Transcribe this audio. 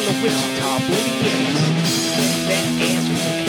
of the Wichita Booty Games. That answers